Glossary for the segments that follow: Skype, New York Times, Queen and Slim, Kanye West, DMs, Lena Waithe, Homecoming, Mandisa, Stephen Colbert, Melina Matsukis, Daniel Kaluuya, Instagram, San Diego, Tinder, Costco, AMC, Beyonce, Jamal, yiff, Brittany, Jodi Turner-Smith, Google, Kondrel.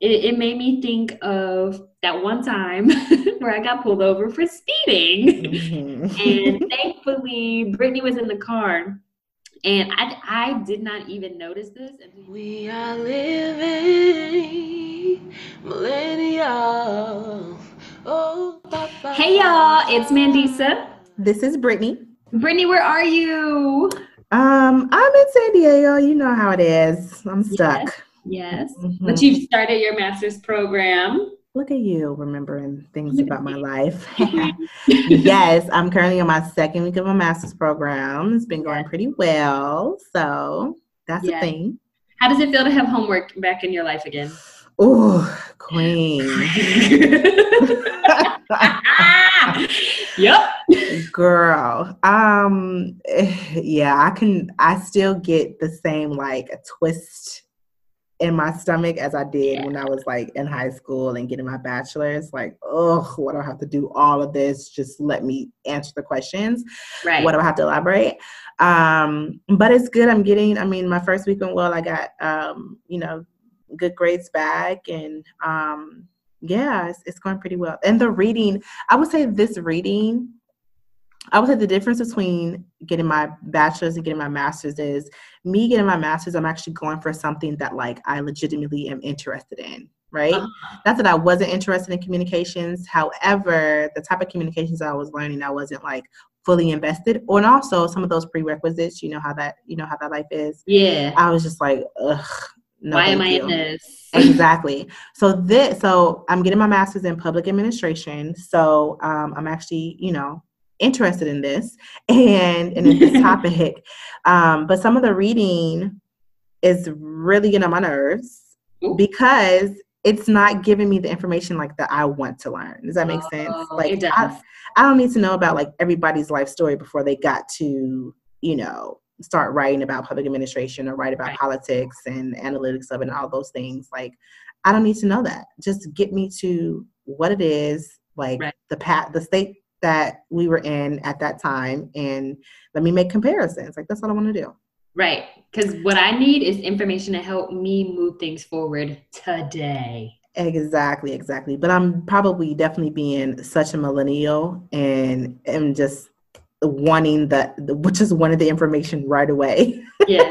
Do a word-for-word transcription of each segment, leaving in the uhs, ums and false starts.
it, it made me think of that one time where I got pulled over for speeding. Mm-hmm. And thankfully, Brittany was in the car. And I, I did not even notice this. We are living millennial. Oh, papa. Hey, y'all. It's Mandisa. This is Brittany. Brittany, where are you? Um, I'm in San Diego. You know how it is. I'm stuck. Yes. Yes. Mm-hmm. But you've started your master's program. Look at you remembering things about my life. Yes, I'm currently on my second week of a master's program. It's been going pretty well. So that's yeah. a thing. How does it feel to have homework back in your life again? Ooh, queen. Yep. Girl. Um, yeah, I can, I still get the same like a twist in my stomach as I did yeah. when I was like in high school and getting my bachelor's. Like, oh, what do I have to do all of this? Just let me answer the questions. Right. What do I have to elaborate? Um, but it's good. I'm getting, I mean, my first week went well. I got, um, you know, good grades back, and um, yeah, it's, it's going pretty well. And the reading, I would say this reading, I would say the difference between getting my bachelor's and getting my master's is me getting my master's, I'm actually going for something that like I legitimately am interested in, right? Uh-huh. Not that I wasn't interested in communications. However, the type of communications I was learning, I wasn't like fully invested. Or, and also some of those prerequisites, you know how that, you know how that life is. Yeah. I was just like, ugh. No, why am I in this? Exactly. So this, so I'm getting my master's in public administration. So um, I'm actually, you know, interested in this and, and in this topic. Um, but some of the reading is really getting on my nerves Ooh. Because it's not giving me the information like that I want to learn. Does that make oh, sense? Like it does. I, I don't need to know about like everybody's life story before they got to, you know, start writing about public administration or write about right. politics and analytics of it and all those things. Like, I don't need to know that. Just get me to what it is, like right. the pat, the state that we were in at that time, and let me make comparisons. Like, that's all I want to do. Right. Because what I need is information to help me move things forward today. Exactly, exactly. But I'm probably definitely being such a millennial and am just wanting the, the which is one of the information right away. Yeah.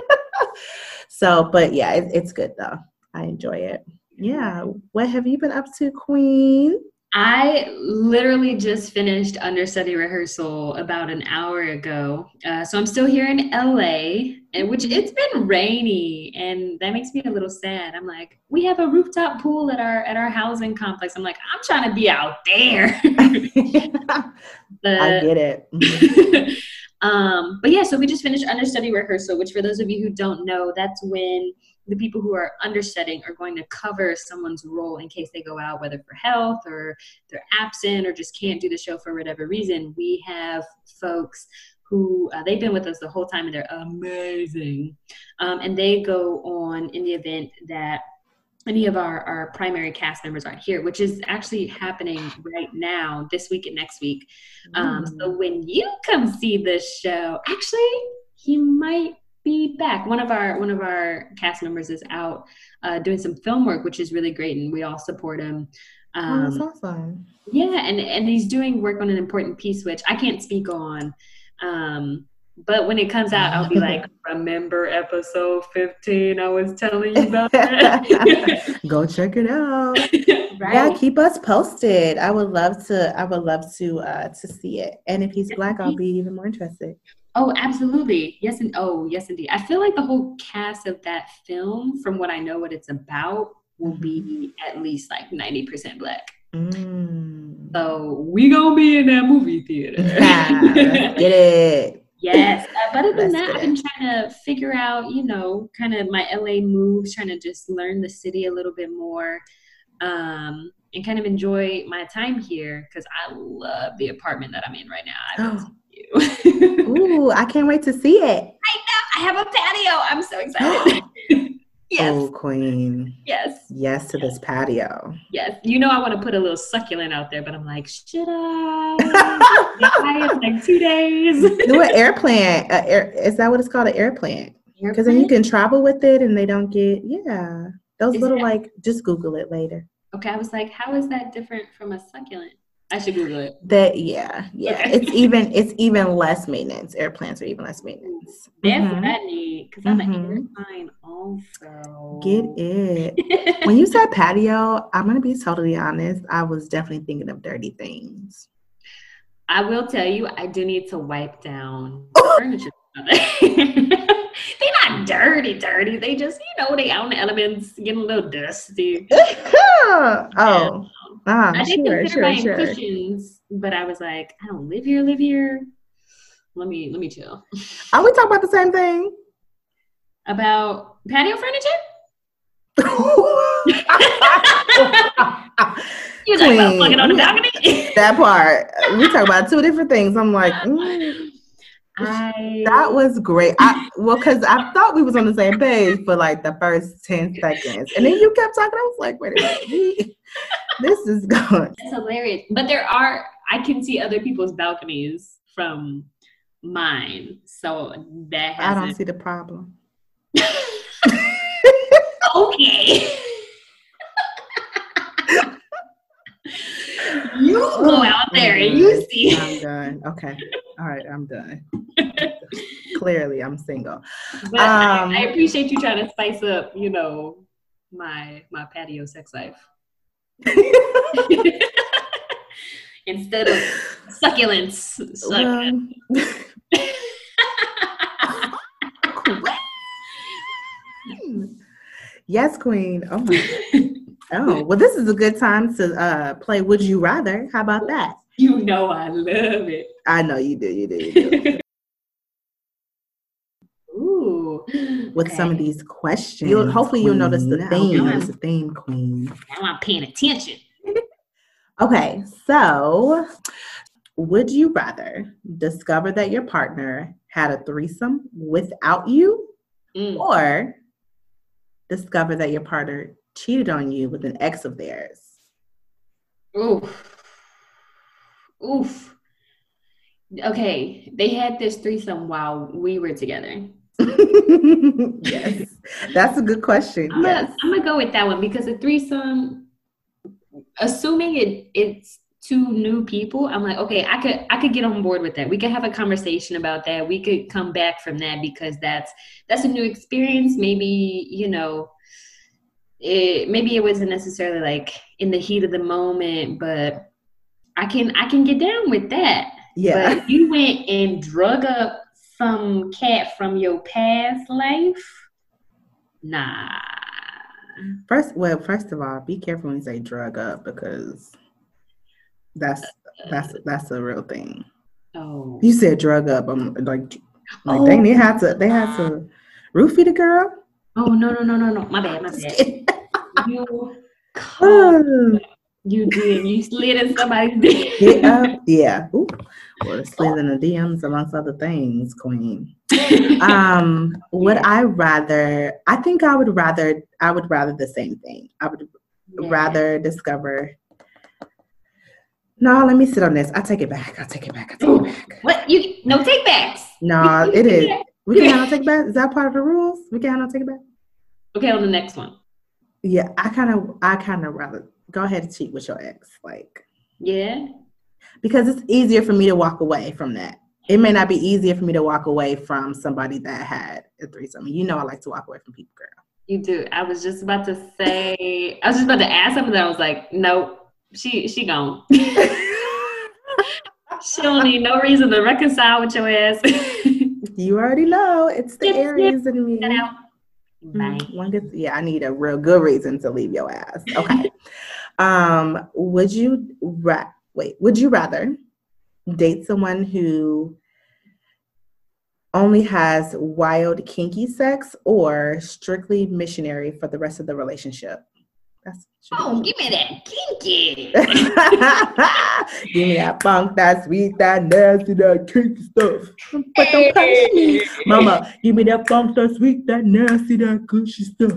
So, but yeah, it, it's good though. I enjoy it. Yeah. What have you been up to, Queen? I literally just finished understudy rehearsal about an hour ago. Uh, so I'm still here in L A, and which it's been rainy, and that makes me a little sad. I'm like, we have a rooftop pool at our at our housing complex. I'm like, I'm trying to be out there. But, I get it. um, but yeah, so we just finished understudy rehearsal, which for those of you who don't know, that's when the people who are understudying are going to cover someone's role in case they go out, whether for health or they're absent or just can't do the show for whatever reason. We have folks who, uh, they've been with us the whole time, and they're amazing. Um, and they go on in the event that any of our, our primary cast members aren't here, which is actually happening right now, this week and next week. Um, mm. So when you come see the show, actually, he might be back. One of our one of our cast members is out uh, doing some film work, which is really great, and we all support him. Um, oh, that's awesome. Yeah, and, and he's doing work on an important piece, which I can't speak on. Um, but when it comes out, I'll be like, remember episode fifteen? I was telling you about that. Go check it out. Right? Yeah, keep us posted. I would love to. I would love to uh, to see it. And if he's Black, I'll be even more interested. Oh, absolutely. Yes. And oh, yes, indeed. I feel like the whole cast of that film, from what I know what it's about, will be at least like ninety percent Black. Mm. So we gonna be in that movie theater. Yeah, let's get it. Yes. Uh, but other than that, I've been trying to figure out, you know, kind of my L A moves, trying to just learn the city a little bit more. Um, and kind of enjoy my time here, because I love the apartment that I'm in right now. I've Ooh, I can't wait to see it. I know. I have a patio. I'm so excited. Yes. Oh, Queen. Yes. Yes to yes. this patio. Yes. You know, I want to put a little succulent out there, but I'm like, should I? I have like two days. Do an air plant. Uh, air, is that what it's called? An air plant? Because then you can travel with it and they don't get, yeah. Those is little that, like, just Google it later. Okay, I was like, how is that different from a succulent? I should Google it. That yeah, yeah. Okay. It's even it's even less maintenance. Air plants are even less maintenance. That's mm-hmm. what I need because I'm mm-hmm. an air sign also. Get it. When you said patio, I'm gonna be totally honest. I was definitely thinking of dirty things. I will tell you, I do need to wipe down the furniture. They're not dirty, dirty. They just, you know, they out in the elements, getting a little dusty. Oh, yeah. Ah, I didn't sure, consider sure, buying sure. cushions, but I was like, I don't live here, live here. Let me, let me chill. Are we talking about the same thing? About patio furniture? You're talking about fucking on the balcony? That part. We talk about two different things. I'm like, mm. I... that was great. I, well, because I thought we was on the same page for like the first ten seconds. And then you kept talking. I was like, wait a minute. This is good. It's hilarious. But there are, I can see other people's balconies from mine. So that hasn't. I don't see the problem. Okay. You go out there and you see. I'm done. Okay. All right. I'm done. Clearly, I'm single. But um, I, I appreciate you trying to spice up, you know, my my patio sex life. Instead of succulents. Succulents. Um, yes, Queen. Oh my. Oh, well, this is a good time to uh, play Would You Rather. How about that? You know I love it. I know you do, you do, you do. Ooh. With okay. some of these questions. You'll, hopefully queen. You'll notice the theme. Notice the theme, Queen. Now I'm paying attention. Okay, so would you rather discover that your partner had a threesome without you mm. or discover that your partner cheated on you with an ex of theirs? Oof. Oof. Okay. They had this threesome while we were together. Yes. That's a good question. I'm yes. going to go with that one because a threesome, assuming it, it's two new people, I'm like, okay, I could I could get on board with that. We could have a conversation about that. We could come back from that because that's that's a new experience. Maybe, you know, It, maybe it wasn't necessarily like in the heat of the moment, but I can I can get down with that. Yeah. But if you went and drug up some cat from your past life, nah. First, well, first of all, be careful when you say drug up because that's that's that's a real thing. Oh. You said drug up. I'm like, like oh. they they had to they had to roofie the girl. Oh, no, no, no, no, no. My bad, my bad. You, oh, you did. You slid in somebody's D Ms. Get up. Yeah. Ooh. Or slid in the D Ms amongst other things, Queen. Um, would I rather, I think I would rather, I would rather the same thing. I would yeah. rather discover. No, let me sit on this. I'll take it back. I'll take it back. I'll take Ooh. it back. What? You? No take backs. No, you, you it is. Back. We can't have no take back? Is that part of the rules? We can't have no take back? Okay, on the next one. Yeah, I kind of, I kind of rather go ahead and cheat with your ex, like. Yeah. Because it's easier for me to walk away from that. It may not be easier for me to walk away from somebody that had a threesome. You know, I like to walk away from people, girl. You do. I was just about to say. I was just about to ask something. I was like, nope, she she gone. She don't need no reason to reconcile with your ass. You already know it's the Aries in me. Bye. One gets, yeah, I need a real good reason to leave your ass. Okay. um, would you ra- wait? Would you rather date someone who only has wild kinky sex or strictly missionary for the rest of the relationship? That's oh, give me that kinky. Give me that funk, that sweet, that nasty, that kinky stuff. But don't punish me. Mama, give me that funk, that sweet, that nasty, that cushy stuff.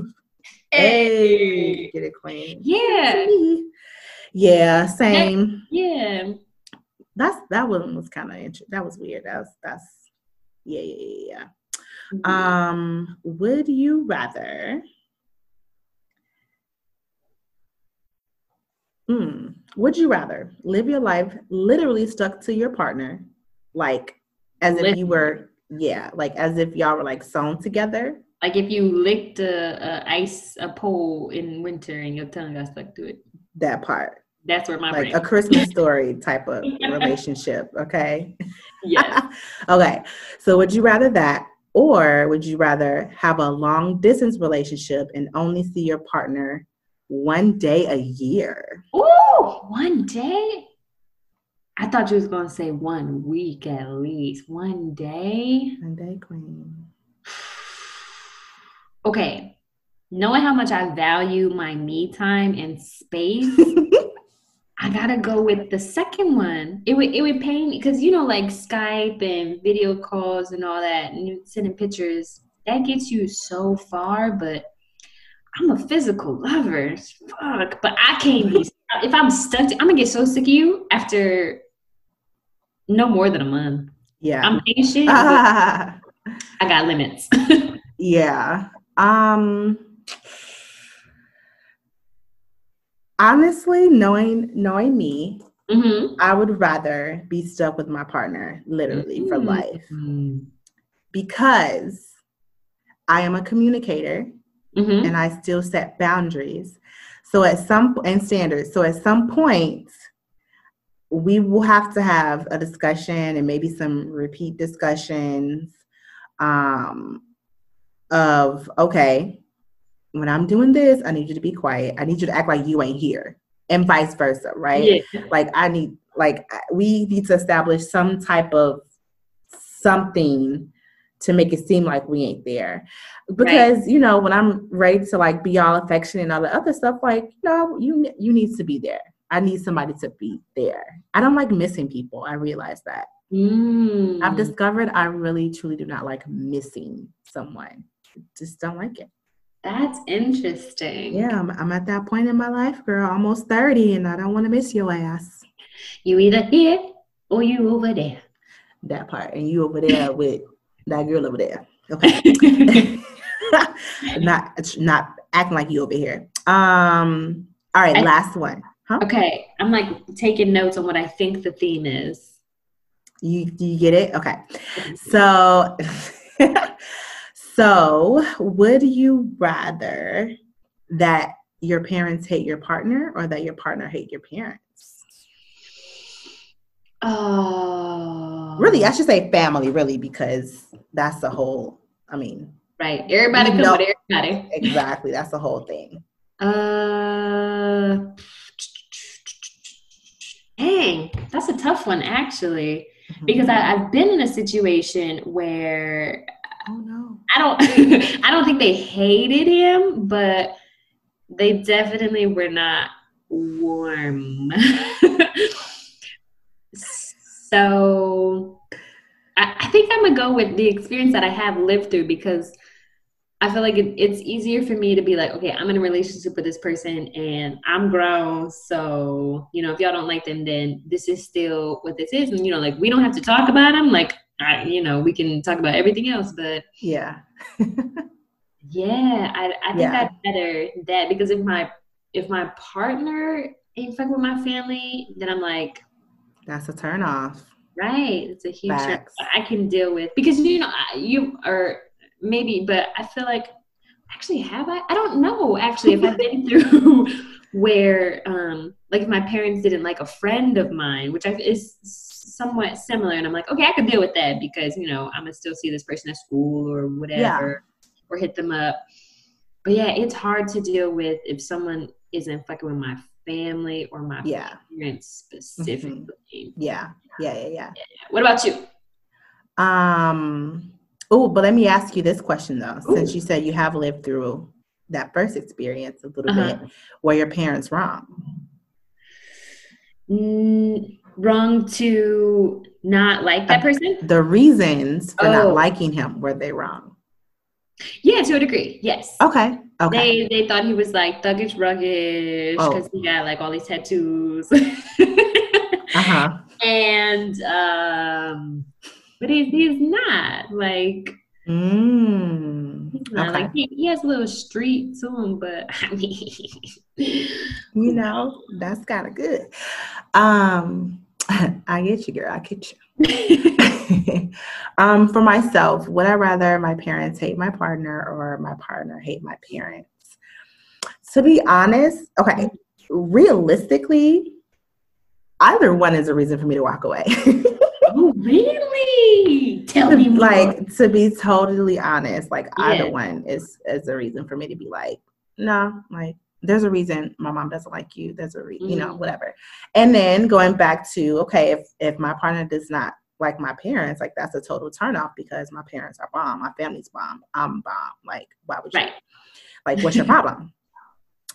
Hey. Hey. Get it, Queen. Yeah. Yeah, same. Yeah. That's that one was kind of interesting. That was weird. That was, that's yeah, yeah, yeah. Mm-hmm. Um, would you rather Hmm. Would you rather live your life literally stuck to your partner, like as if you were, yeah, like as if y'all were like sewn together? Like if you licked a, a ice, a pole in winter and your tongue got stuck to it. That part. That's where my like brain. A Christmas Story type of relationship. Okay. Yeah. Okay. So would you rather that, or would you rather have a long distance relationship and only see your partner one day a year? Oh, one day? I thought you was going to say one week at least. One day? One day, Queen. Okay. Knowing how much I value my me time and space, I gotta go with the second one. It would it would pain me because, you know, like Skype and video calls and all that, and sending pictures, that gets you so far. But I'm a physical lover, fuck. But I can't be. If I'm stuck, to, I'm gonna get so sick of you after no more than a month. Yeah, I'm patient. Uh, I got limits. Yeah. Um. Honestly, knowing knowing me, mm-hmm. I would rather be stuck with my partner literally mm-hmm. for life mm-hmm. because I am a communicator mm-hmm. and I still set boundaries. So at some and standards. So at some point, we will have to have a discussion and maybe some repeat discussions um, of okay. When I'm doing this, I need you to be quiet. I need you to act like you ain't here, and vice versa, right? Yeah. Like I need, like we need to establish some type of something to make it seem like we ain't there, because right. you know when I'm ready to like be all affectionate and all the other stuff, like no, you you need to be there. I need somebody to be there. I don't like missing people. I realize that. Mm. I've discovered I really truly do not like missing someone. Just don't like it. That's interesting. Yeah, I'm, I'm at that point in my life, girl, almost thirty, and I don't want to miss your ass. You either here or you over there. That part. And you over there with that girl over there. Okay. not not acting like you over here. Um. All right, I, last one. Huh? Okay. I'm like taking notes on what I think the theme is. You, do you get it? Okay. So... So, would you rather that your parents hate your partner or that your partner hate your parents? Oh. Really, I should say family, really, because that's the whole, I mean. Right. Everybody come with everybody. Exactly. That's the whole thing. Uh, dang, that's a tough one, actually, mm-hmm. because I, I've been in a situation where... Oh, no. I don't I don't think they hated him, but they definitely were not warm. So I, I think I'm gonna go with the experience that I have lived through, because I feel like it, it's easier for me to be like, okay, I'm in a relationship with this person and I'm grown. So, you know, if y'all don't like them, then this is still what this is. And, you know, like we don't have to talk about them. Like, I, you know, we can talk about everything else, but yeah, yeah, I, I think yeah. I'd better that, because if my if my partner ain't fuck with my family, then I'm like, that's a turn off, right? It's a huge turn off. I can deal with, because you know you or maybe, but I feel like actually have I? I don't know actually if I've been through where um like if my parents didn't like a friend of mine, which I is. somewhat similar, and I'm like, okay, I could deal with that because, you know, I'm gonna still see this person at school or whatever, yeah. or hit them up. But yeah, it's hard to deal with if someone isn't fucking with my family or my yeah. parents specifically. Mm-hmm. Yeah. Yeah, yeah, yeah, yeah. What about you? Um. Oh, but let me ask you this question though, ooh. Since you said you have lived through that first experience a little uh-huh. bit, were your parents wrong? Mm, wrong to not like that person? The reasons for oh. not liking him, were they wrong? Yeah, to a degree, yes. Okay, okay. They they thought he was like thuggish, ruggish, because oh. he got like all these tattoos. uh-huh. And, um, but he's, he's not, like... Mm. He's not okay. Like he, he has a little street to him, but I mean, you know, that's kind of good. Um, I get you, girl. I get you. um, for myself, would I rather my parents hate my partner or my partner hate my parents? To be honest, okay, realistically, either one is a reason for me to walk away. Oh, really? Tell me more. Like, to be totally honest, like, yeah. Either one is, is a reason for me to be like, no, like, there's a reason my mom doesn't like you. There's a reason, mm-hmm. you know, whatever. And then going back to, okay, if, if my partner does not like my parents, like, that's a total turnoff because my parents are bomb. My family's bomb. I'm bomb. Like, why would you? Right. Like, what's your problem?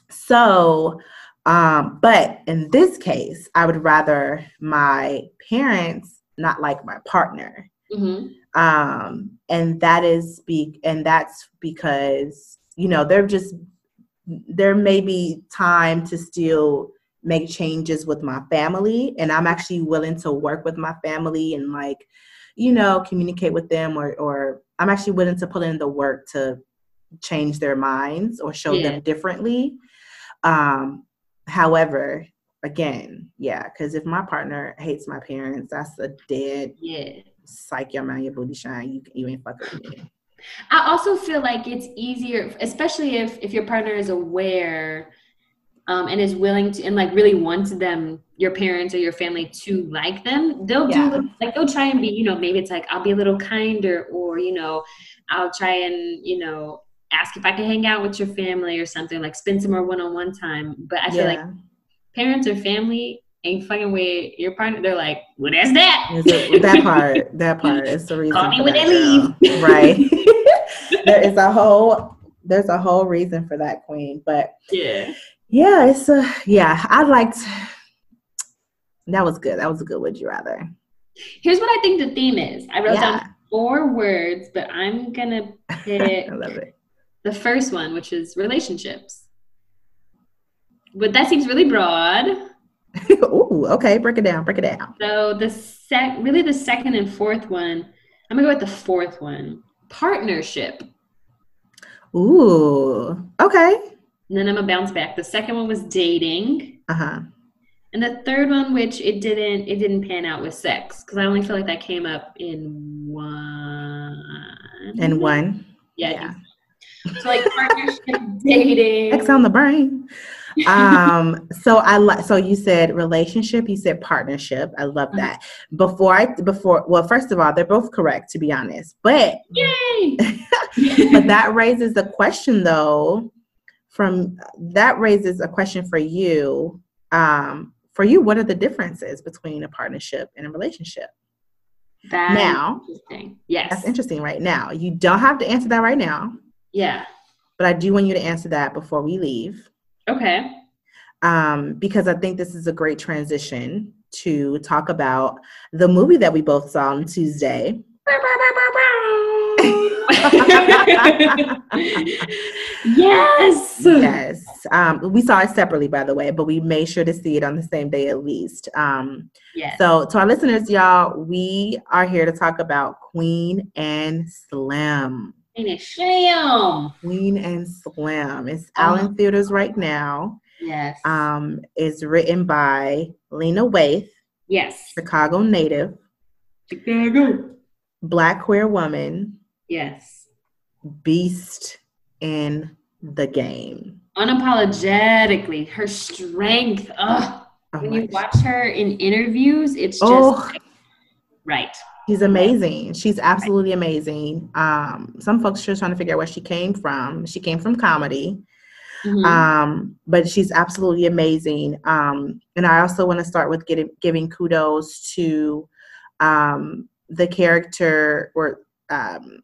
So, um, but in this case, I would rather my parents not like my partner. Mm-hmm. Um, and that is be, and that's because, you know, they're just, there may be time to still make changes with my family, and I'm actually willing to work with my family and, like, you know, communicate with them, or, or I'm actually willing to put in the work to change their minds or show yeah. them differently. Um, however, again, yeah, because if my partner hates my parents, that's a dead yeah. psych your mind, your booty shine. You, you ain't fucking with me. I also feel like it's easier, especially if, if your partner is aware um, and is willing to, and like really wants them, your parents or your family to like them. They'll yeah. do like, they'll try and be, you know, maybe it's like, I'll be a little kinder, or, you know, I'll try and, you know, ask if I can hang out with your family or something, like spend some more one-on-one time. But I feel yeah. like parents or family ain't fucking with your partner. They're like, well, that's that. It, that part, that part is the reason. Call me when they leave. Right. There is a whole, there's a whole reason for that, Queen. But yeah, yeah, it's a, yeah, I liked, that was good. That was a good would you rather. Here's what I think the theme is. I wrote yeah. down four words, but I'm going to pick. I love it. The first one, which is relationships. But that seems really broad. Ooh, okay. Break it down. Break it down. So the sec, really the second and fourth one, I'm gonna go with the fourth one, partnership. Ooh, okay. And then I'm gonna bounce back. The second one was dating. Uh-huh. And the third one, which it didn't, it didn't pan out with sex, because I only feel like that came up in one. In one. Yeah. yeah. So like partnership, dating. X on the brain. Um, so I li- so you said relationship, you said partnership. I love that. Before I before well, first of all, they're both correct, to be honest. But yay! But that raises a question though, from that raises a question for you. Um, for you, what are the differences between a partnership and a relationship? That's now interesting. Yes. That's interesting right now. You don't have to answer that right now. Yeah. But I do want you to answer that before we leave. Okay. Um, because I think this is a great transition to talk about the movie that we both saw on Tuesday. Yes. Yes. Um, we saw it separately, by the way, but we made sure to see it on the same day at least. Um, yes. So to our listeners, y'all, we are here to talk about Queen and Slim. Queen and Slim. Queen and Slim. It's out in theaters right now. Yes. Um, it's written by Lena Waithe. Yes. Chicago native. Chicago. Black queer woman. Yes. Beast in the game. Unapologetically. Her strength. Ugh. Oh, when you watch her in interviews, it's just oh. like, right. She's amazing. She's absolutely amazing. Um, some folks are just trying to figure out where she came from. She came from comedy, mm-hmm. um, but she's absolutely amazing. Um, and I also want to start with getting, giving kudos to um, the character or um,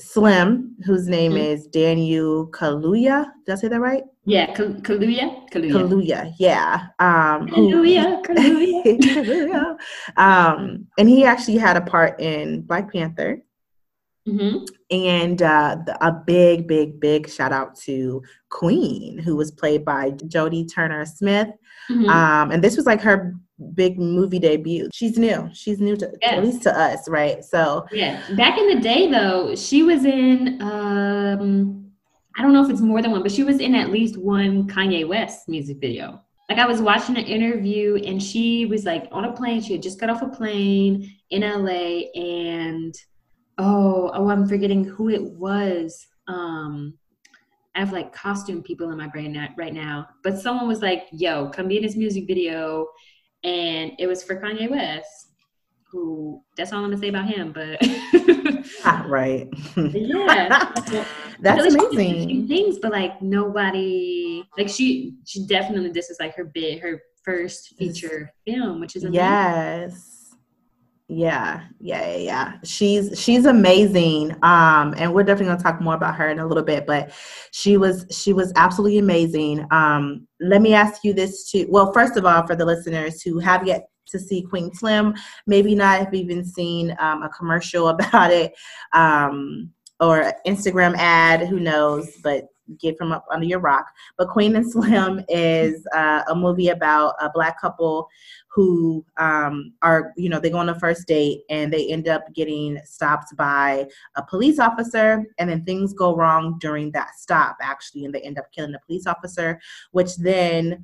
Slim, whose name mm-hmm. is Daniel Kaluuya. Did I say that right? Yeah, Kaluuya. Kaluuya. Kaluuya, yeah. Um, Kaluuya, Kaluuya. Kaluuya. Um, and he actually had a part in Black Panther. Mm-hmm. And uh, the, a big, big, big shout out to Queen, who was played by Jodi Turner-Smith. Mm-hmm. Um, and this was like her big movie debut. She's new. She's new to, yes. at least to us, right? So yeah. Back in the day, though, she was in, um, I don't know if it's more than one, but she was in at least one Kanye West music video. Like, I was watching an interview, and she was, like, on a plane. She had just got off a plane in L A, and, oh, oh, I'm forgetting who it was. Um, I have, like, costume people in my brain right now. But someone was like, yo, come be in this music video. And it was for Kanye West, who, that's all I'm going to say about him, but. ah, right. yeah. That's really amazing. She things, but, like, nobody, like, she she definitely, this is, like, her big, her first feature film, which is amazing. Yes. Yeah, yeah, yeah. She's she's amazing. Um, and we're definitely gonna talk more about her in a little bit, but she was she was absolutely amazing. Um, let me ask you this too. Well, first of all, for the listeners who have yet to see Queen Slim, maybe not have even seen um, a commercial about it, um, or an Instagram ad, who knows, but get from up under your rock. But Queen and Slim is uh, a movie about a black couple who um, are, you know, they go on a first date and they end up getting stopped by a police officer, and then things go wrong during that stop, actually, and they end up killing the police officer, which then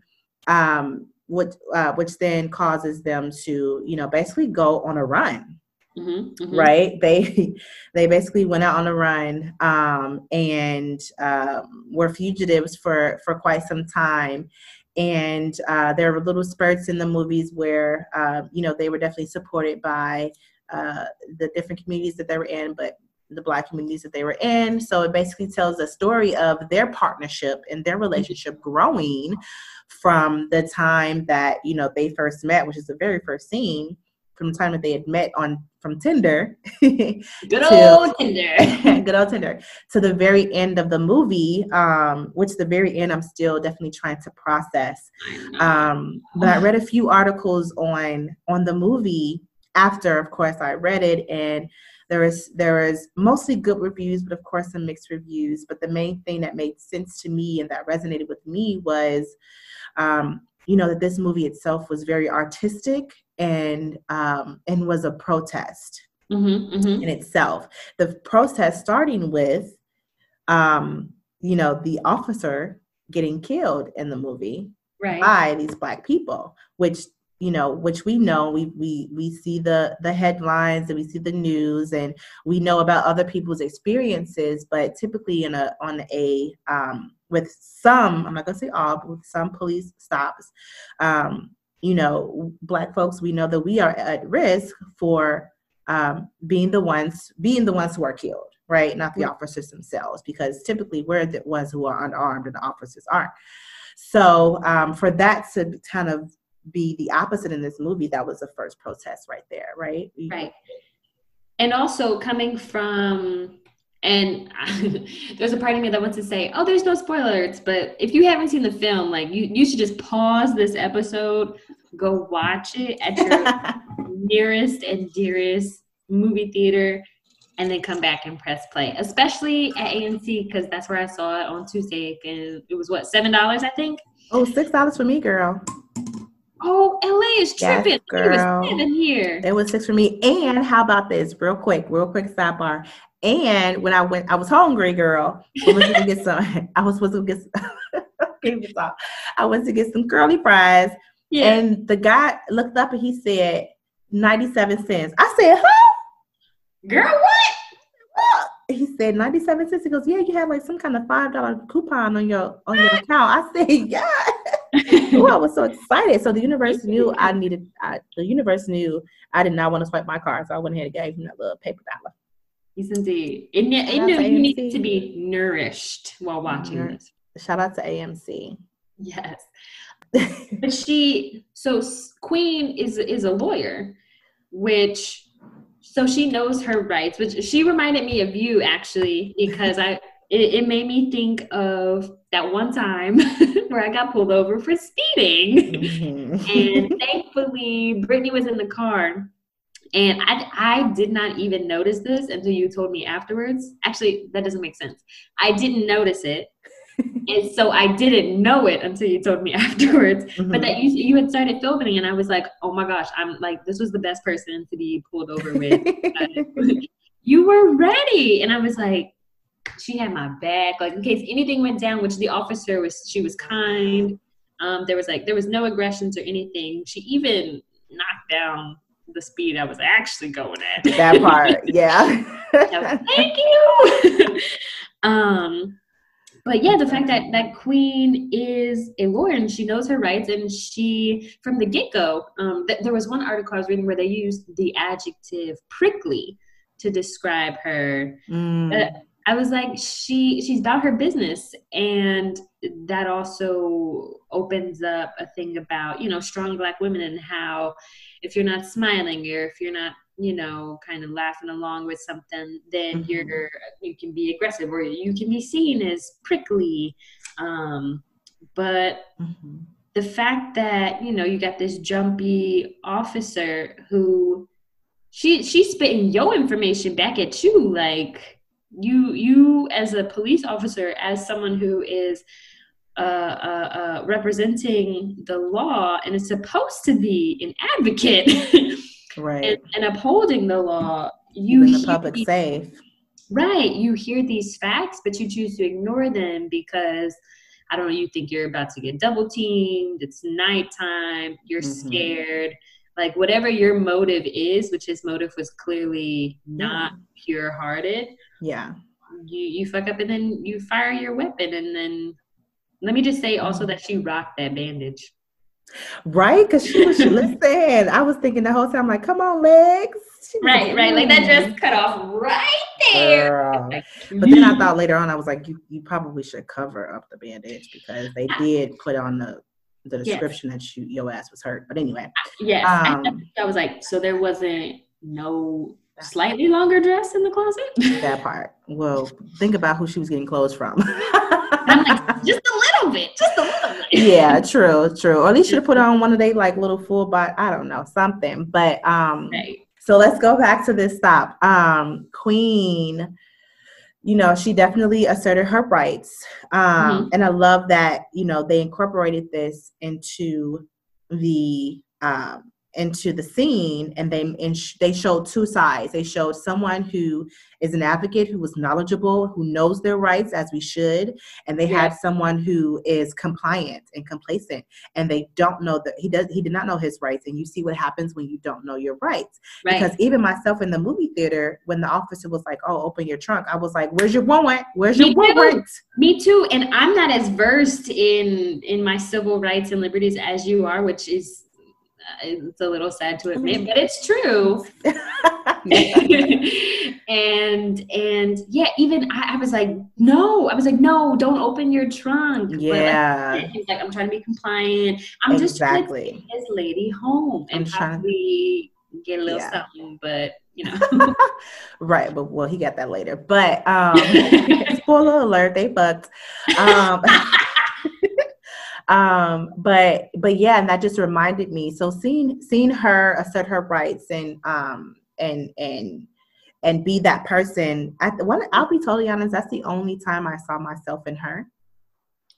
um, which, uh, which then causes them to, you know, basically go on a run. Mm-hmm, mm-hmm. Right. They they basically went out on a run um, and uh, were fugitives for, for quite some time. And uh, there were little spurts in the movies where, uh, you know, they were definitely supported by uh, the different communities that they were in, but the black communities that they were in. So it basically tells a story of their partnership and their relationship mm-hmm. growing from the time that, you know, they first met, which is the very first scene, from the time that they had met on from Tinder. good to, old Tinder. good old Tinder. To the very end of the movie, um, which the very end I'm still definitely trying to process. Um, but I read a few articles on on the movie after, of course, I read it, and there is there is mostly good reviews, but of course some mixed reviews. But the main thing that made sense to me and that resonated with me was um, you know, that this movie itself was very artistic and um, and was a protest mm-hmm, mm-hmm. in itself. The protest starting with, um, you know, the officer getting killed in the movie right. by these black people, which, you know, which we know, we we we see the, the headlines and we see the news and we know about other people's experiences, but typically in a on a, um, with some, I'm not gonna say all, but with some police stops, um, you know, black folks, we know that we are at risk for um, being the ones, being the ones who are killed, right? Not the officers themselves, because typically we're the ones who are unarmed and the officers aren't. So um, for that to kind of be the opposite in this movie, that was the first protest right there, right? Right. And also coming from, and there's a part of me that wants to say, oh, there's no spoilers, but if you haven't seen the film, like, you, you should just pause this episode, go watch it at your nearest and dearest movie theater, and then come back and press play, especially at A M C, because that's where I saw it on Tuesday, and it was, what, seven dollars, I think? Oh, six dollars for me, girl. Oh, L A is tripping. Yes, girl. It was seven here. It was six for me. And how about this? Real quick, real quick sidebar. And when I went, I was hungry, girl. I was to get some. I was supposed to get some. I went to get some curly fries. Yeah. And the guy looked up and he said ninety-seven cents. I said, huh? Girl, what? What? He said ninety-seven cents. He goes, yeah, you had like some kind of five dollar coupon on your on your account. I said, yeah. Oh, I was so excited. So the universe knew I needed. I, the universe knew I did not want to swipe my card, so I went ahead and gave him that little paper dollar. Yes, indeed. It, it knew you needed to be nourished while watching Nour- this. Shout out to A M C. Yes. But she, so Queen is is a lawyer, which, so she knows her rights, which she reminded me of you, actually, because I, it, it made me think of that one time where I got pulled over for speeding. Mm-hmm. And thankfully, Brittany was in the car. And I, I did not even notice this until you told me afterwards. Actually, that doesn't make sense. I didn't notice it And so I didn't know it until you told me afterwards, mm-hmm. but that you you had started filming, and I was like, oh my gosh, I'm like, this was the best person to be pulled over with. You were ready. And I was like, she had my back, like in case anything went down, which the officer was, she was kind. Um, there was like, there was no aggressions or anything. She even knocked down the speed I was actually going at. That part. Yeah. was, Thank you. um, But yeah, the fact that that Queen is a lawyer and she knows her rights, and she, from the get-go, um, th- there was one article I was reading where they used the adjective prickly to describe her. Mm. Uh, I was like, she she's about her business, and that also opens up a thing about, you know, strong Black women and how if you're not smiling or if you're not, you know, kind of laughing along with something, then mm-hmm. you're, you can be aggressive or you can be seen as prickly. Um, but mm-hmm. the fact that, you know, you got this jumpy officer who she, she's spitting your information back at you. Like you, you as a police officer, as someone who is uh, uh, uh, representing the law and is supposed to be an advocate, right, and, and upholding the law, you keep the public these, safe. Right, you hear these facts, but you choose to ignore them because, I don't know, you think you're about to get double teamed. It's nighttime. You're mm-hmm. scared. Like whatever your motive is, which his motive was clearly not yeah. pure-hearted. Yeah, you you fuck up and then you fire your weapon. And then let me just say also that she rocked that bandage. Right, because she was, listen, I was thinking the whole time, like, come on, legs. Right, like, right, like that dress cut off right there. Like, but then I thought later on, I was like, you, you probably should cover up the bandage because they did put on the, the description yes. that you, your ass was hurt. But anyway. Yes, um, I, I was like, so there wasn't no slightly longer dress in the closet? That part. Well, think about who she was getting clothes from. I'm like, just a little bit, just a little bit. Yeah, true, true. Or at least you should put on one of they like little full body, I don't know, something. But um, right. So let's go back to this stop. Um, Queen, you know, she definitely asserted her rights. Um, mm-hmm. And I love that, you know, they incorporated this into the um, into the scene, and they and sh- they showed two sides. They showed someone who is an advocate, who is knowledgeable, who knows their rights, as we should, and they yeah. had someone who is compliant and complacent, and they don't know that he does. He did not know his rights, and you see what happens when you don't know your rights. Right. Because even myself in the movie theater, when the officer was like, "Oh, open your trunk," I was like, "Where's your warrant? Where's your Me warrant?" Too. Me too. And I'm not as versed in in my civil rights and liberties as you are, which is. It's a little sad to admit, but it's true. and and yeah, even I, I was like, no, I was like, no, don't open your trunk. Yeah, but like, he's like, I'm trying to be compliant. I'm exactly. just trying to get this lady home and probably to... get a little yeah. something, but you know, right? But well, he got that later. But um, spoiler alert, they fucked. Um, Um, but, but yeah, and that just reminded me, so seeing, seeing her assert her rights and, um, and, and, and be that person, I, one, I'll be totally honest, that's the only time I saw myself in her.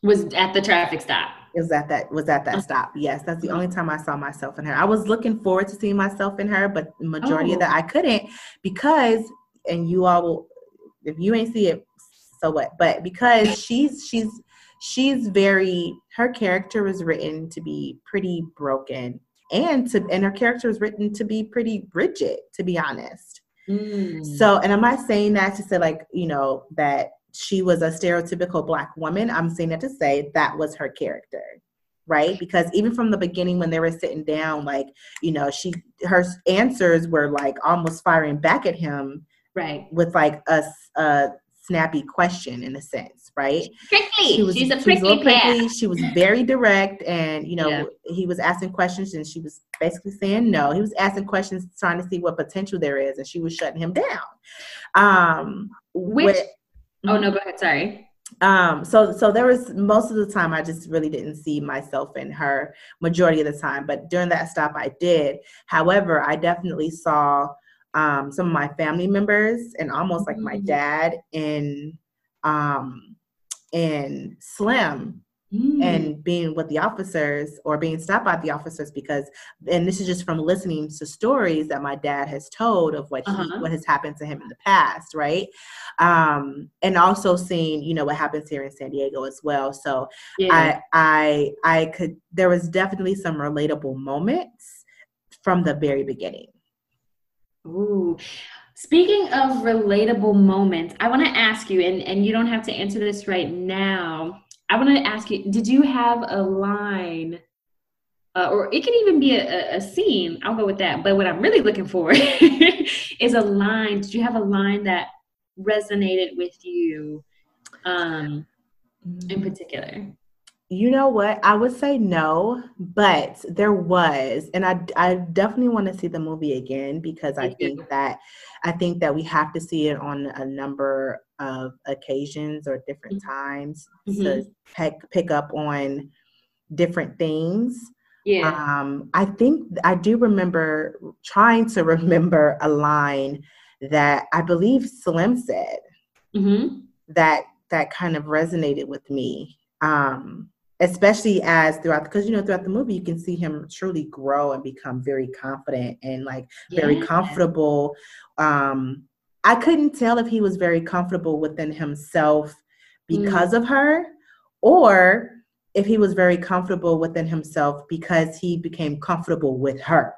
Was at the traffic stop. It was at that, was at that stop. Yes. That's the only time I saw myself in her. I was looking forward to seeing myself in her, but the majority oh. of that I couldn't because, and you all will, if you ain't see it, so what, but because she's, she's. She's very, her character was written to be pretty broken and to, and her character was written to be pretty rigid, to be honest. Mm. So, and I'm not saying that to say like, you know, that she was a stereotypical Black woman. I'm saying that to say that was her character, right? Because even from the beginning when they were sitting down, like, you know, she, her answers were like almost firing back at him. Right. With like a, a snappy question in a sense, right? Prickly. She was, She's a prickly, she was prickly. She was very direct, and you know yeah. he was asking questions, and she was basically saying no. He was asking questions, trying to see what potential there is, and she was shutting him down. Um, Which? With, oh no, go ahead. Sorry. Um, so, so there was most of the time I just really didn't see myself in her majority of the time, but during that stop I did. However, I definitely saw. Um, some of my family members and almost like my dad in um, and Slim mm. and being with the officers or being stopped by the officers because, and this is just from listening to stories that my dad has told of what, uh-huh. he, what has happened to him in the past. Right. Um, and also seeing, you know, what happens here in San Diego as well. So yeah. I, I, I could, there was definitely some relatable moments from the very beginning. Ooh. Speaking of relatable moments, I want to ask you, and, and you don't have to answer this right now. I want to ask you, did you have a line, uh, or it can even be a, a scene. I'll go with that. But what I'm really looking for is a line. Did you have a line that resonated with you um, in particular? You know what? I would say no, but there was, and I, I definitely want to see the movie again because I think that I think that we have to see it on a number of occasions or different times mm-hmm. to pick pick up on different things. Yeah. Um, I think I do remember trying to remember a line that I believe Slim said mm-hmm. that that kind of resonated with me. Um, especially as throughout, because, you know, throughout the movie, you can see him truly grow and become very confident and like yeah. very comfortable. Um, I couldn't tell if he was very comfortable within himself because mm. of her, or if he was very comfortable within himself because he became comfortable with her.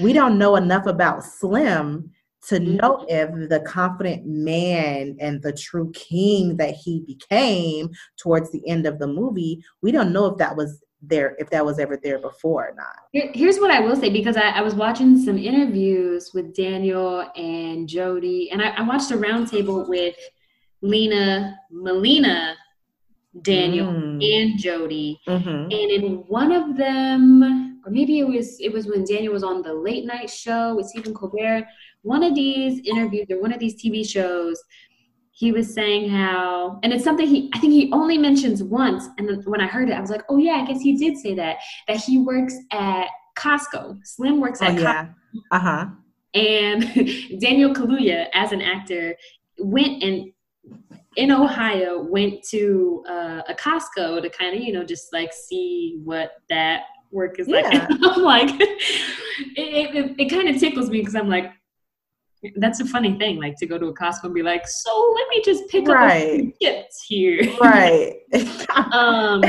We don't know enough about Slim to know if the confident man and the true king that he became towards the end of the movie, we don't know if that was there, if that was ever there before or not. Here's what I will say, because I, I was watching some interviews with Daniel and Jodi, and I, I watched a roundtable with Lena, Melina, Daniel, mm. and Jodi. Mm-hmm. And in one of them... or maybe it was it was when Daniel was on the late night show with Stephen Colbert, one of these interviews or one of these T V shows, he was saying how, and it's something he, I think he only mentions once, and when I heard it, I was like, oh yeah, I guess he did say that, that he works at Costco. Slim works at oh, yeah. Costco. Uh-huh. And Daniel Kaluuya, as an actor, went and, in Ohio, went to uh, a Costco to kind of, you know, just like see what that work is yeah. like. I'm like, it, it, it kind of tickles me because I'm like, that's a funny thing, like to go to a Costco and be like, so let me just pick right. up a few chips here. Right. um,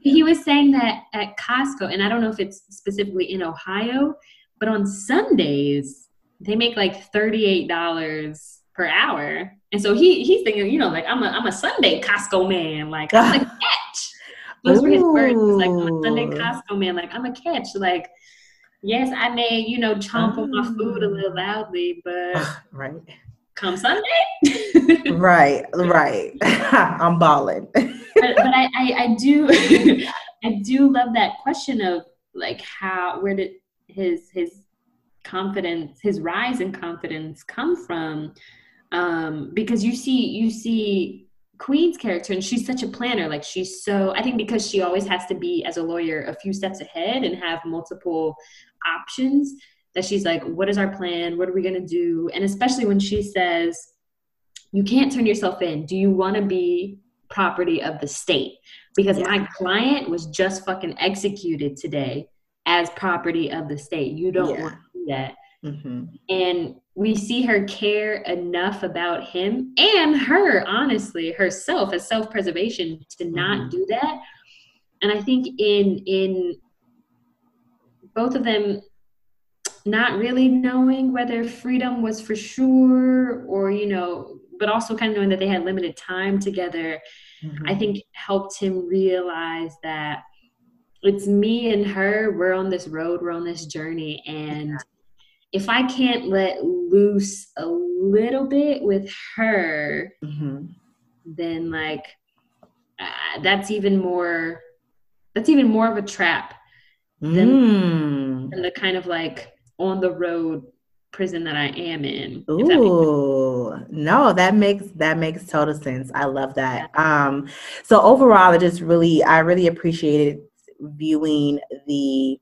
he was saying that at Costco, and I don't know if it's specifically in Ohio, but on Sundays, they make like thirty-eight dollars per hour. And so he he's thinking, you know, like, I'm a, I'm a Sunday Costco man. Like, I'm a catch. Those were his words. Like, I'm a Sunday Costco man. Like, I'm a catch. Like, yes, I may, you know, chomp on my food a little loudly, but right. come Sunday. right, right. I'm balling. but but I, I, I do I do love that question of, like, how, where did his his confidence, his rise in confidence come from? Um, because you see, you see Queen's character, and she's such a planner. Like, she's so, I think because she always has to be, as a lawyer, a few steps ahead and have multiple options, that she's like, what is our plan? What are we going to do? And especially when she says, you can't turn yourself in. Do you want to be property of the state? Because yeah. my client was just fucking executed today as property of the state. You don't yeah. want to do that. Mm-hmm. And we see her care enough about him and her, honestly, herself as self-preservation to not mm-hmm. do that. And I think in in both of them not really knowing whether freedom was for sure or, you know, but also kind of knowing that they had limited time together, mm-hmm. I think helped him realize that it's me and her, we're on this road, we're on this journey, and yeah. if I can't let loose a little bit with her, mm-hmm. then like uh, that's even more, that's even more of a trap than, mm. than the kind of like on the road prison that I am in. Ooh, that no, that makes, that makes total sense. I love that. Yeah. Um, so overall, I just really, I really appreciated viewing the,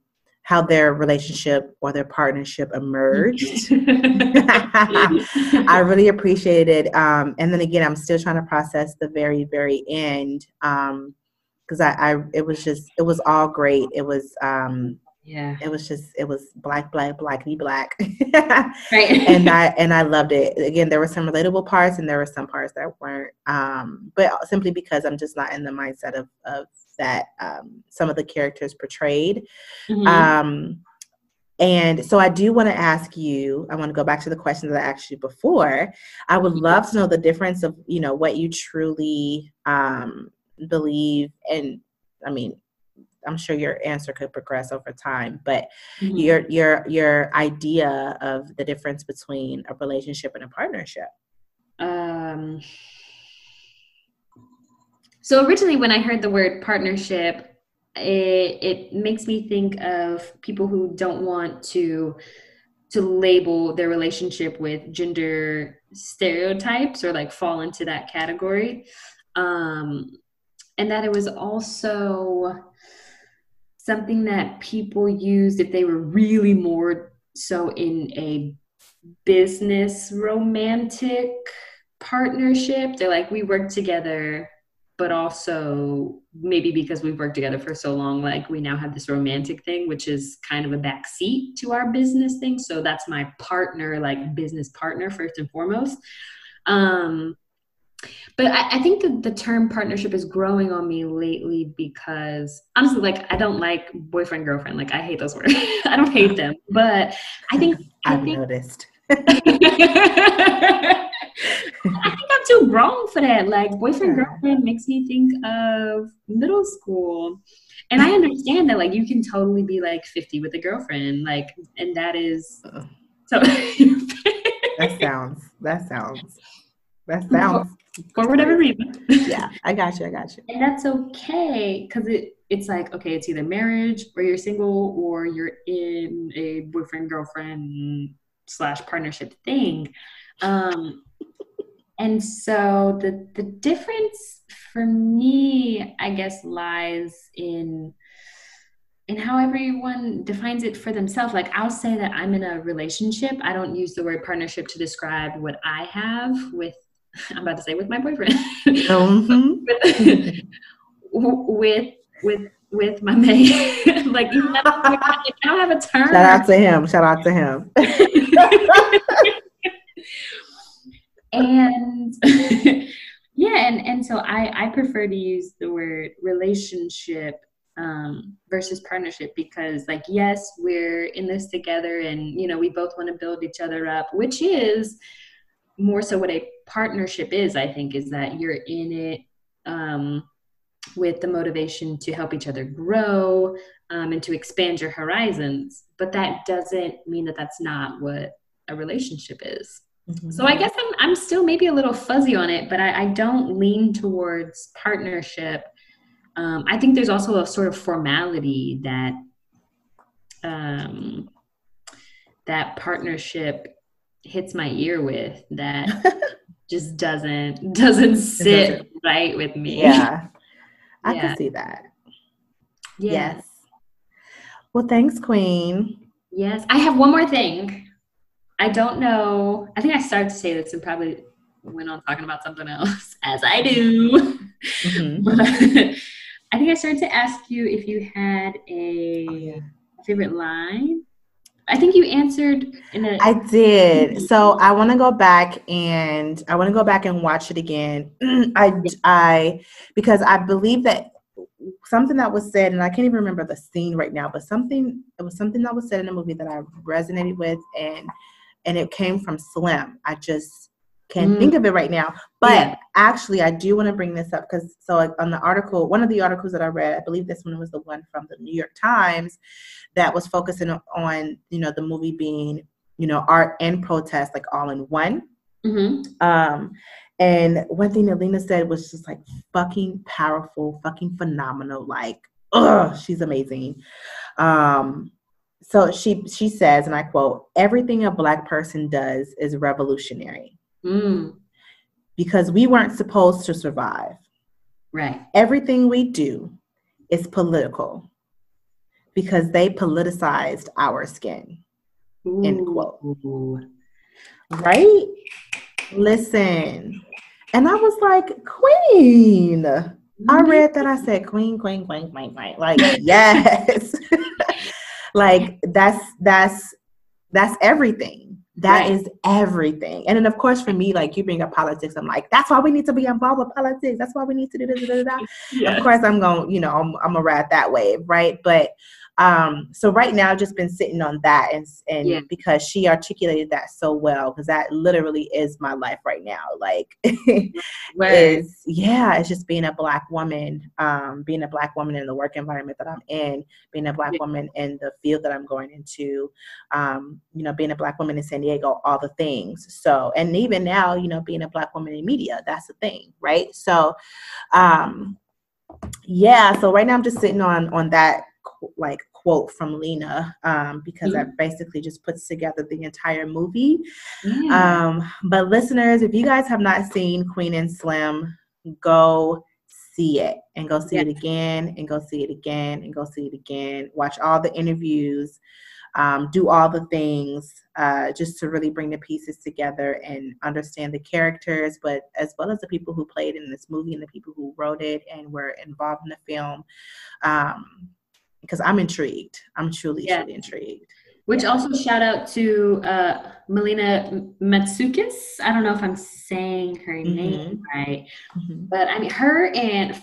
how their relationship or their partnership emerged. I really appreciate it. Um, and then again, I'm still trying to process the very, very end. Um, cause I, I, it was just, it was all great. It was, um, yeah, it was just, it was black, black, blackity black. Right. And I, and I loved it. Again, there were some relatable parts and there were some parts that weren't, um, but simply because I'm just not in the mindset of, of, that um, some of the characters portrayed. Mm-hmm. Um, and so I do want to ask you, I want to go back to the question that I asked you before. I would love to know the difference of, you know, what you truly um, believe. And I mean, I'm sure your answer could progress over time, but mm-hmm. your, your, your idea of the difference between a relationship and a partnership. Um, So originally when I heard the word partnership, it, it makes me think of people who don't want to to label their relationship with gender stereotypes or like fall into that category. Um, and that it was also something that people used if they were really more so in a business romantic partnership. They're like, we work together, but also maybe because we've worked together for so long, like we now have this romantic thing, which is kind of a backseat to our business thing. So that's my partner, like business partner, first and foremost. Um, but I, I think that the term partnership is growing on me lately because honestly, like I don't like boyfriend, girlfriend. Like I hate those words. I don't hate them, but I think I've I think, noticed. I think I'm too grown for that. Like boyfriend, girlfriend makes me think of middle school. And I understand that like you can totally be like fifty with a girlfriend. Like, and that is uh, so that sounds, that sounds, that sounds for whatever reason. Yeah, I got you. I got you. And that's okay. Cause it, it's like, okay, it's either marriage or you're single or you're in a boyfriend, girlfriend slash partnership thing. Um, And so the, the difference for me, I guess, lies in, in how everyone defines it for themselves. Like I'll say that I'm in a relationship. I don't use the word partnership to describe what I have with, I'm about to say with my boyfriend, mm-hmm. with, with, with my mate. Like I don't have a term. Shout out to him. Shout out to him. And yeah, and, and so I, I prefer to use the word relationship um, versus partnership because like, yes, we're in this together and, you know, we both want to build each other up, which is more so what a partnership is, I think, is that you're in it um, with the motivation to help each other grow um, and to expand your horizons. But that doesn't mean that that's not what a relationship is. Mm-hmm. So I guess I'm I'm still maybe a little fuzzy on it, but I, I don't lean towards partnership. Um, I think there's also a sort of formality that um, that partnership hits my ear with that just doesn't doesn't sit doesn't. right with me. Yeah, I yeah. can see that. Yes. yes. Well, thanks, Queen. Yes, I have one more thing. I don't know. I think I started to say this and probably went on talking about something else, as I do. Mm-hmm. But I think I started to ask you if you had a oh, yeah. favorite line. I think you answered. In a- I did. So I want to go back and I want to go back and watch it again. I, I, because I believe that something that was said, and I can't even remember the scene right now, but something, it was something that was said in a movie that I resonated with and And it came from Slim. I just can't mm. think of it right now. But yeah. actually, I do want to bring this up because so on the article, one of the articles that I read, I believe this one was the one from the New York Times that was focusing on, you know, the movie being, you know, art and protest, like all in one. Mm-hmm. Um, and one thing that Lena said was just like fucking powerful, fucking phenomenal. Like, ugh, she's amazing. Um, So she she says, and I quote, "Everything a Black person does is revolutionary mm. because we weren't supposed to survive. Right. Everything we do is political because they politicized our skin. Ooh. End quote. Right? Listen. And I was like, Queen. I read that. I said, Queen, Queen, Queen, Queen, Queen. Like, yes. Like, that's, that's, that's everything. That right. is everything. And then, of course, for me, like, you bring up politics. I'm like, that's why we need to be involved with politics. That's why we need to do this, da, da, da. Yes. Of course, I'm going to, you know, I'm, I'm going to ride that wave, right? But um, so right now I've just been sitting on that. And, and yeah. because she articulated that so well, because that literally is my life right now. Like, right. is yeah, it's just being a Black woman, um, being a Black woman in the work environment that I'm in, being a Black yeah. woman in the field that I'm going into, um, you know, being a Black woman in San Diego, all the things. So, and even now, you know, being a Black woman in media, that's the thing. Right. So, um, yeah. So right now I'm just sitting on, on that, like, quote from Lena, um, because that basically just puts together the entire movie. Yeah. Um, but listeners, if you guys have not seen Queen and Slim, go see it, and go see yeah. it again, and go see it again, and go see it again. Watch all the interviews, um, do all the things, uh, just to really bring the pieces together and understand the characters, but as well as the people who played in this movie and the people who wrote it and were involved in the film. Um, Because I'm intrigued. I'm truly, yeah. truly intrigued. Which yeah. also shout out to uh, Melina Matsukis. I don't know if I'm saying her mm-hmm. name right. Mm-hmm. But I mean, her, and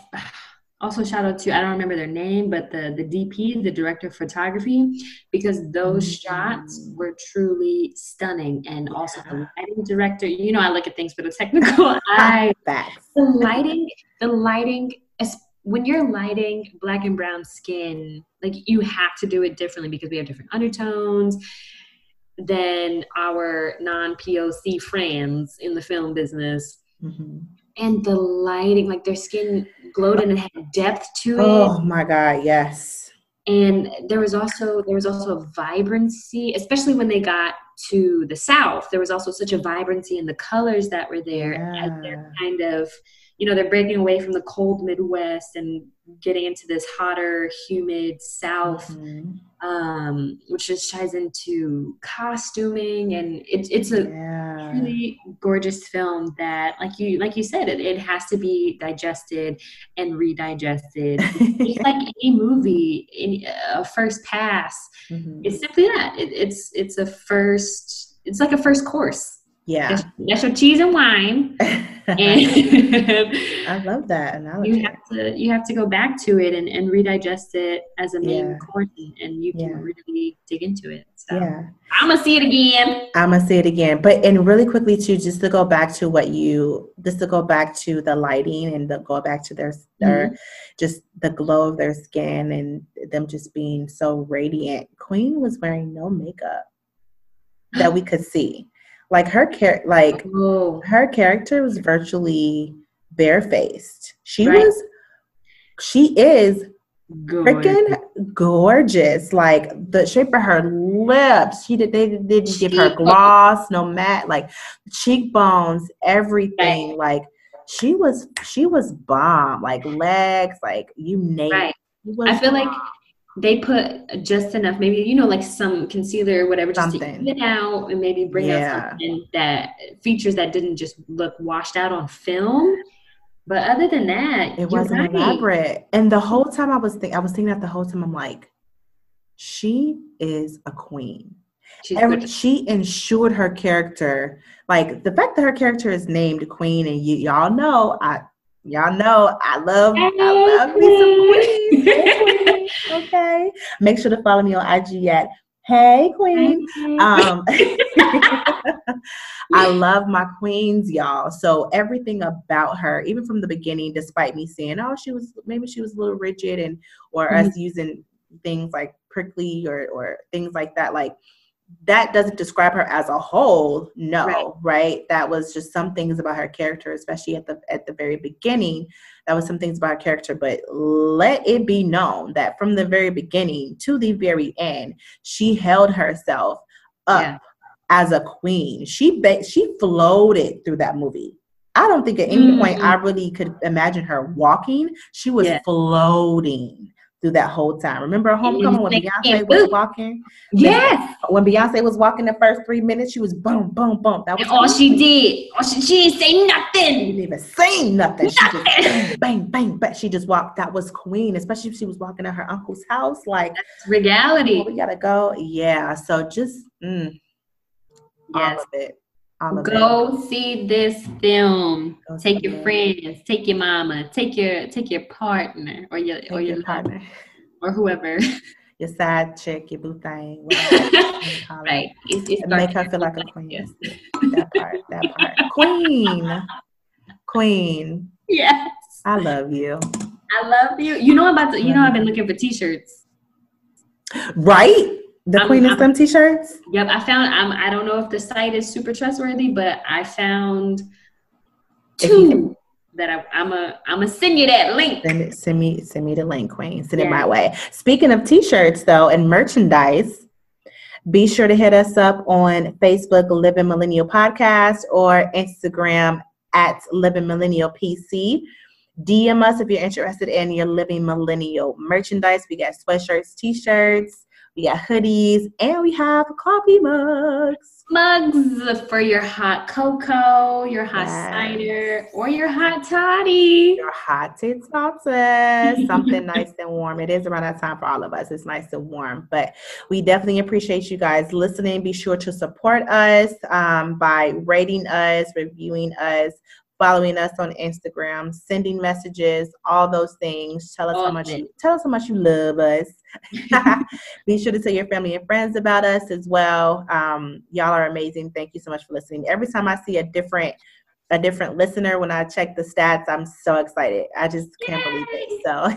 also shout out to, I don't remember their name, but the, the D P, the director of photography, because those mm-hmm. shots were truly stunning. And yeah. also the lighting director, you know, I look at things with a technical eye. The lighting, the lighting, when you're lighting Black and brown skin, like, you have to do it differently because we have different undertones than our non-P O C friends in the film business. Mm-hmm. And the lighting, like, their skin glowed and it had depth to it. Oh my God, yes. And there was also, there was also a vibrancy, especially when they got to the South. There was also such a vibrancy in the colors that were there yeah. as they're kind of, you know, they're breaking away from the cold Midwest and getting into this hotter, humid South, mm-hmm. um, which just ties into costuming. And it, it's a yeah. really gorgeous film that, like you like you said, it, it has to be digested and redigested. It's like any movie, any, a first pass. Mm-hmm. It's simply that. It, it's it's a first, it's like a first course. Yeah. That's, that's your cheese and wine. And I love that analogy. You have to, you have to go back to it and, and redigest it as a main yeah. course, and you can yeah. really dig into it. So yeah. I'm going to see it again. I'm going to see it again. But, and really quickly too, just to go back to what you, just to go back to the lighting and the, go back to their, their mm-hmm. just the glow of their skin and them just being so radiant. Queen was wearing no makeup that we could see. Like, her char- like Ooh. her character was virtually barefaced. She right. was, she is freaking gorgeous. Like, the shape of her lips, she did, they didn't she- give her gloss, no matte, like cheekbones, everything. Right. Like, she was, she was bomb. Like, legs, like, you name right. it. I feel bomb. like. They put just enough, maybe, you know, like some concealer or whatever, just something to even out and maybe bring yeah. out something that features that didn't just look washed out on film. But other than that, it wasn't right. elaborate. And the whole time I was thinking, I was thinking that the whole time, I'm like, she is a queen. Every, she ensured her character, like, the fact that her character is named Queen, and y- y'all know, I, y'all know, I love, I love me some queens. Okay. Make sure to follow me on I G at Hey Queen. Um, I love my queens, y'all. So everything about her, even from the beginning, despite me saying, oh, she was, maybe she was a little rigid, and or mm-hmm. us using things like prickly or or things like that, like, that doesn't describe her as a whole. No, right. right? That was just some things about her character, especially at the at the very beginning. That was some things about her character, but let it be known that from the very beginning to the very end, she held herself up yeah. as a queen. She ba- she floated through that movie. I don't think at any mm-hmm. point I really could imagine her walking. She was yeah. floating through that whole time. Remember Homecoming when Beyonce was walking? Yes. When Beyonce was walking the first three minutes, she was boom, boom, boom. That was and all she did. All she, she didn't say nothing. She didn't even say nothing. nothing. She just bang, bang, bang, bang. She just walked. That was Queen, especially if she was walking at her uncle's house. Like, that's regality. Oh, we gotta go. Yeah. So just mm, yes. all of it. Go that. see this film. Go take your it. friends, take your mama, take your take your partner or your take or your, your partner lover, or whoever. Your side chick, your boo thing. Right. It's, it's make her feel like a queen. Yes. That part. That part. Queen. Queen. Yes. I love you. I love you. You know I'm about to, you know I've been looking for t-shirts. Right? The Queen and Slim t-shirts? Yep, I found, I'm, I don't know if the site is super trustworthy, but I found two that I, I'm a, I'm a send you that link. Send, send me send me the link, Queen. Send yeah. it my way. Speaking of t-shirts, though, and merchandise, be sure to hit us up on Facebook, Living Millennial Podcast, or Instagram at Living Millennial P C. D M us if you're interested in your Living Millennial merchandise. We got sweatshirts, t-shirts. We got hoodies, and we have coffee mugs. Mugs for your hot cocoa, your hot yes. cider, or your hot toddy. Your hot toddy. Something nice and warm. It is around that time for all of us. It's nice and warm. But we definitely appreciate you guys listening. Be sure to support us um, by rating us, reviewing us, following us on Instagram, sending messages, all those things. Tell us oh, how much you, tell us how much you love us. Be sure to tell your family and friends about us as well. Um, y'all are amazing. Thank you so much for listening. Every time I see a different a different listener when I check the stats, I'm so excited. I just can't Yay! believe it. So,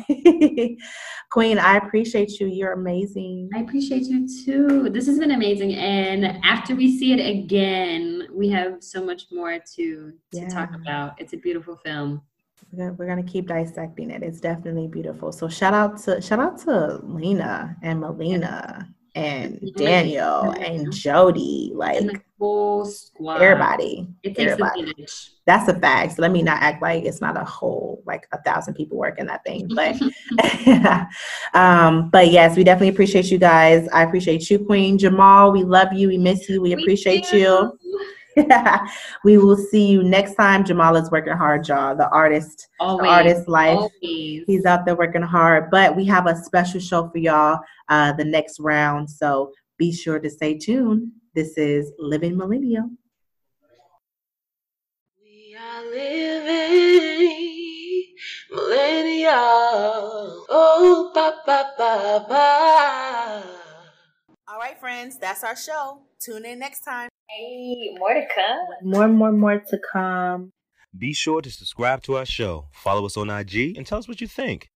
Queen, I appreciate you. You're amazing. I appreciate you too. This has been amazing. And after we see it again, we have so much more to, to yeah. talk about. It's a beautiful film. We're gonna, we're gonna keep dissecting it. It's definitely beautiful. So shout out to shout out to Lena and Melina and Daniel and Jodi, like and the whole squad. Everybody. It takes everybody. a village. That's a fact. So let me not act like it's not a whole like a thousand people working that thing. But um, but yes, we definitely appreciate you guys. I appreciate you, Queen Jamal. We love you. We miss you. We, we appreciate do. you. We will see you next time. Jamal is working hard, y'all. The artist, always, the artist life. Always. He's out there working hard. But we have a special show for y'all uh, the next round. So be sure to stay tuned. This is Living Millennial. We are living millennial. Oh, ba, ba, ba, ba. All right, friends. That's our show. Tune in next time. Hey, more to come. More, more, more to come. Be sure to subscribe to our show, follow us on I G, and tell us what you think.